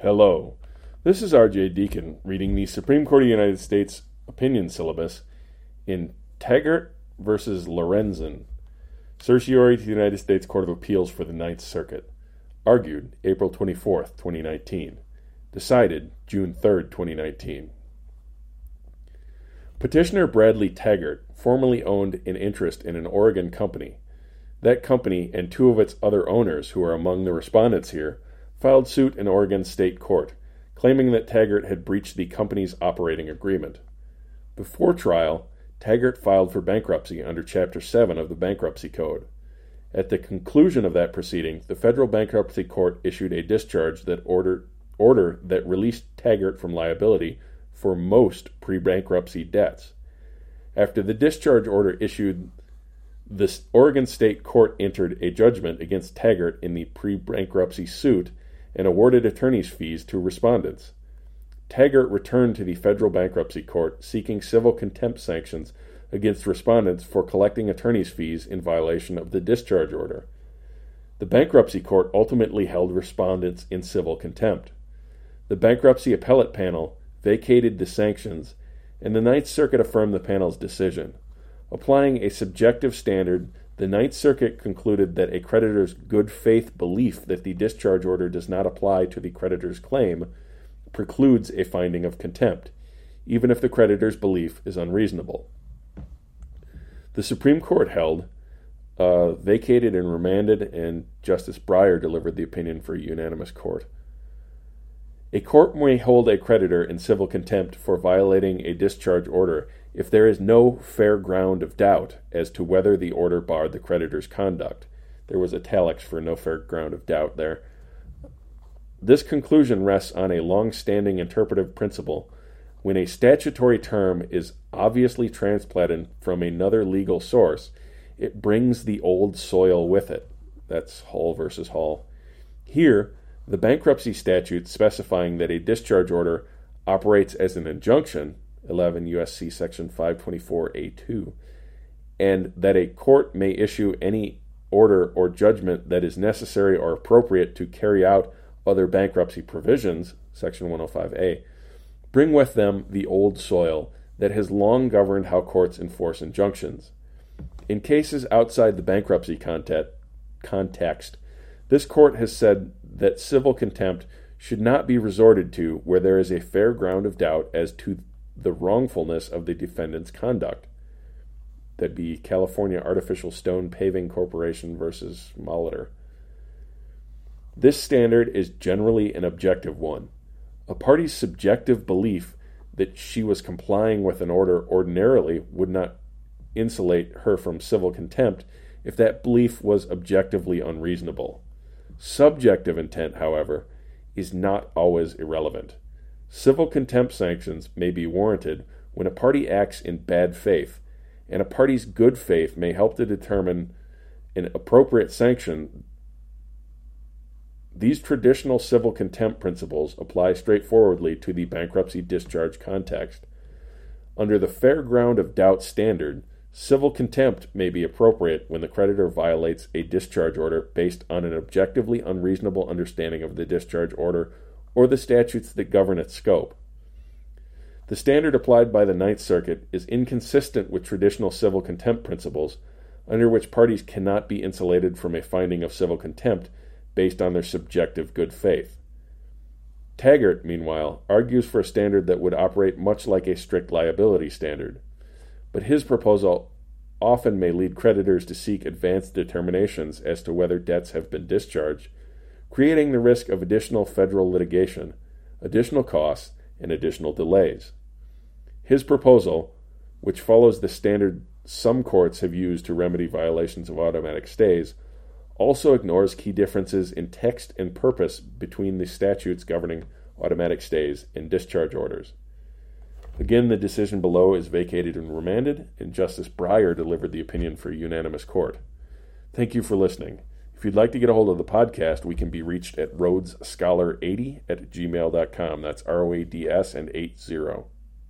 Hello, this is R.J. Deacon reading the Supreme Court of the United States opinion syllabus in Taggart v. Lorenzen, certiorari to the United States Court of Appeals for the Ninth Circuit, argued April 24, 2019, decided June 3, 2019. Petitioner Bradley Taggart formerly owned an interest in an Oregon company. That company and two of its other owners, who are among the respondents here, filed suit in Oregon State Court, claiming that Taggart had breached the company's operating agreement. Before trial, Taggart filed for bankruptcy under Chapter 7 of the Bankruptcy Code. At the conclusion of that proceeding, the Federal Bankruptcy Court issued a discharge that order that released Taggart from liability for most pre-bankruptcy debts. After the discharge order issued, the Oregon State Court entered a judgment against Taggart in the pre-bankruptcy suit and awarded attorney's fees to respondents. Taggart returned to the Federal Bankruptcy Court seeking civil contempt sanctions against respondents for collecting attorney's fees in violation of the discharge order. The Bankruptcy Court ultimately held respondents in civil contempt. The Bankruptcy Appellate Panel vacated the sanctions, and the Ninth Circuit affirmed the panel's decision. Applying a subjective standard, the Ninth Circuit concluded that a creditor's good faith belief that the discharge order does not apply to the creditor's claim precludes a finding of contempt, even if the creditor's belief is unreasonable. The Supreme Court held, vacated and remanded, and Justice Breyer delivered the opinion for a unanimous court. A court may hold a creditor in civil contempt for violating a discharge order if there is no fair ground of doubt as to whether the order barred the creditor's conduct. There was italics for no fair ground of doubt there. This conclusion rests on a long-standing interpretive principle. When a statutory term is obviously transplanted from another legal source, it brings the old soil with it. That's Hall versus Hall. Here, the bankruptcy statute specifying that a discharge order operates as an injunction, 11 U.S.C. Section 524A2, and that a court may issue any order or judgment that is necessary or appropriate to carry out other bankruptcy provisions, Section 105A, bring with them the old soil that has long governed how courts enforce injunctions. In cases outside the bankruptcy context, this court has said that civil contempt should not be resorted to where there is a fair ground of doubt as to the wrongfulness of the defendant's conduct. That'd be California Artificial Stone Paving Corporation versus Molitor. This standard is generally an objective one. A party's subjective belief that she was complying with an order ordinarily would not insulate her from civil contempt if that belief was objectively unreasonable. Subjective intent, however, is not always irrelevant. Civil contempt sanctions may be warranted when a party acts in bad faith, and a party's good faith may help to determine an appropriate sanction. These traditional civil contempt principles apply straightforwardly to the bankruptcy discharge context. Under the fair ground of doubt standard, civil contempt may be appropriate when the creditor violates a discharge order based on an objectively unreasonable understanding of the discharge order or the statutes that govern its scope. The standard applied by the Ninth Circuit is inconsistent with traditional civil contempt principles, under which parties cannot be insulated from a finding of civil contempt based on their subjective good faith. Taggart, meanwhile, argues for a standard that would operate much like a strict liability standard, but his proposal often may lead creditors to seek advanced determinations as to whether debts have been discharged, creating the risk of additional federal litigation, additional costs, and additional delays. His proposal, which follows the standard some courts have used to remedy violations of automatic stays, also ignores key differences in text and purpose between the statutes governing automatic stays and discharge orders. Again, the decision below is vacated and remanded, and Justice Breyer delivered the opinion for a unanimous court. Thank you for listening. If you'd like to get a hold of the podcast, we can be reached at RoadsScholar80@gmail.com. That's ROADS and 80.